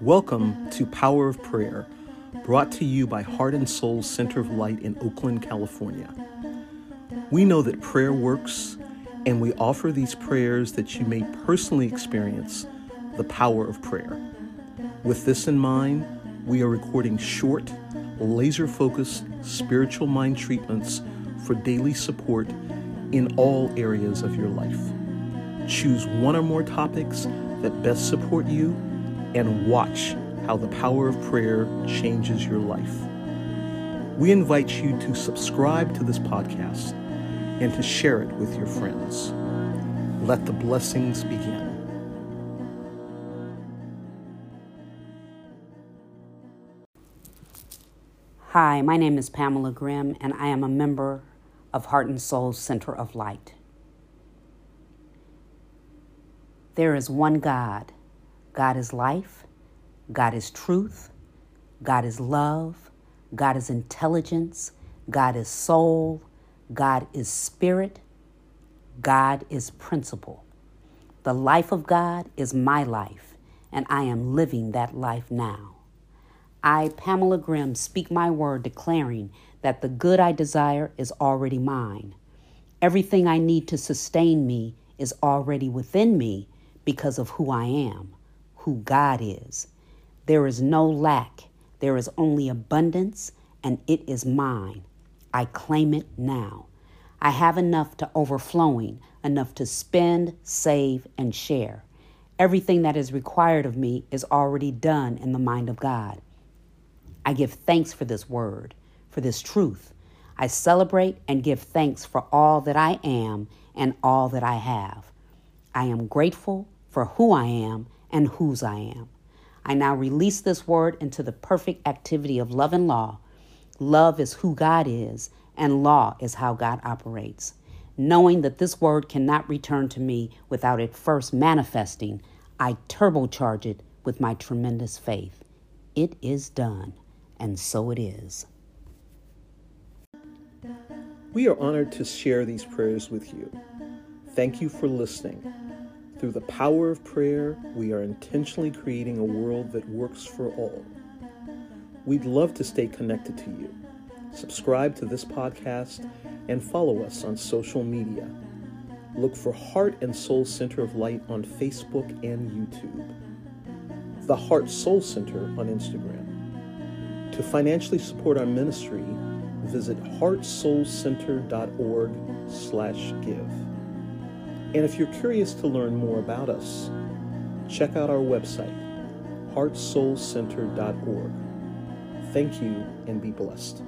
Welcome to Power of Prayer, brought to you by Heart and Soul Center of Light in Oakland, California. We know that prayer works, and we offer these prayers that you may personally experience the power of prayer. With this in mind, we are recording short, laser-focused spiritual mind treatments for daily support in all areas of your life. Choose one or more topics that best support you and watch how the power of prayer changes your life. We invite you to subscribe to this podcast and to share it with your friends. Let the blessings begin. Hi, my name is Pamela Grimm, and I am a member of Heart and Soul Center of Light. There is one God. God is life. God is truth. God is love. God is intelligence. God is soul. God is spirit. God is principle. The life of God is my life, and I am living that life now. I, Pamela Grimm, speak my word, declaring that the good I desire is already mine. Everything I need to sustain me is already within me because of who I am, who God is. There is no lack. There is only abundance, and it is mine. I claim it now. I have enough to overflowing, enough to spend, save, and share. Everything that is required of me is already done in the mind of God. I give thanks for this word, for this truth. I celebrate and give thanks for all that I am and all that I have. I am grateful for who I am and whose I am. I now release this word into the perfect activity of love and law. Love is who God is, and law is how God operates. Knowing that this word cannot return to me without it first manifesting, I turbocharge it with my tremendous faith. It is done. And so it is. We are honored to share these prayers with you. Thank you for listening. Through the power of prayer, we are intentionally creating a world that works for all. We'd love to stay connected to you. Subscribe to this podcast and follow us on social media. Look for Heart and Soul Center of Light on Facebook and YouTube. The Heart Soul Center on Instagram. To financially support our ministry, visit heartsoulcenter.org/give. And if you're curious to learn more about us, check out our website, heartsoulcenter.org. Thank you and be blessed.